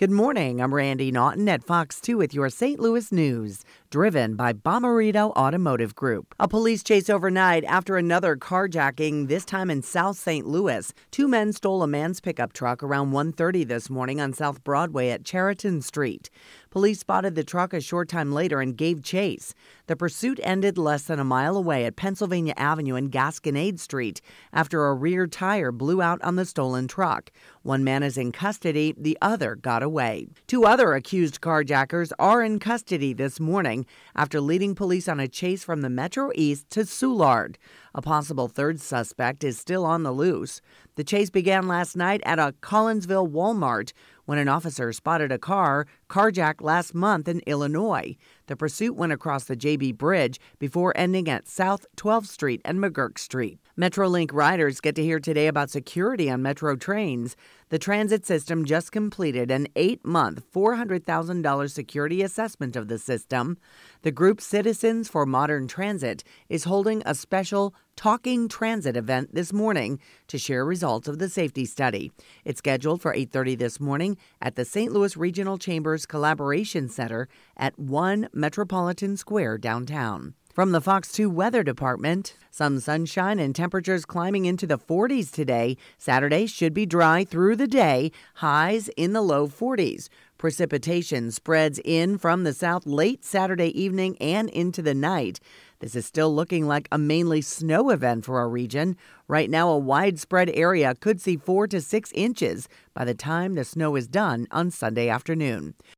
Good morning, I'm Randy Naughton at Fox 2 with your St. Louis news, driven by Bommarito Automotive Group. A police chase overnight after another carjacking, this time in South St. Louis. Two men stole a man's pickup truck around 1:30 this morning on South Broadway at Chariton Street. Police spotted the truck a short time later and gave chase. The pursuit ended less than a mile away at Pennsylvania Avenue and Gasconade Street after a rear tire blew out on the stolen truck. One man is in custody, the other got away. Two other accused carjackers are in custody this morning after leading police on a chase from the Metro East to Soulard. A possible third suspect is still on the loose. The chase began last night at a Collinsville Walmart when an officer spotted a car carjacked last month in Illinois. The pursuit went across the JB Bridge before ending at South 12th Street and McGurk Street. Metrolink riders get to hear today about security on Metro trains. The transit system just completed an 8-month, $400,000 security assessment of the system. The group Citizens for Modern Transit is holding a special Talking Transit event this morning to share results of the safety study. It's scheduled for 8:30 this morning at the St. Louis Regional Chambers Collaboration Center at 1 Metropolitan Square downtown. From the Fox 2 Weather Department, some sunshine and temperatures climbing into the 40s today. Saturday should be dry through the day, highs in the low 40s. Precipitation spreads in from the south late Saturday evening and into the night. This is still looking like a mainly snow event for our region. Right now, a widespread area could see 4 to 6 inches by the time the snow is done on Sunday afternoon.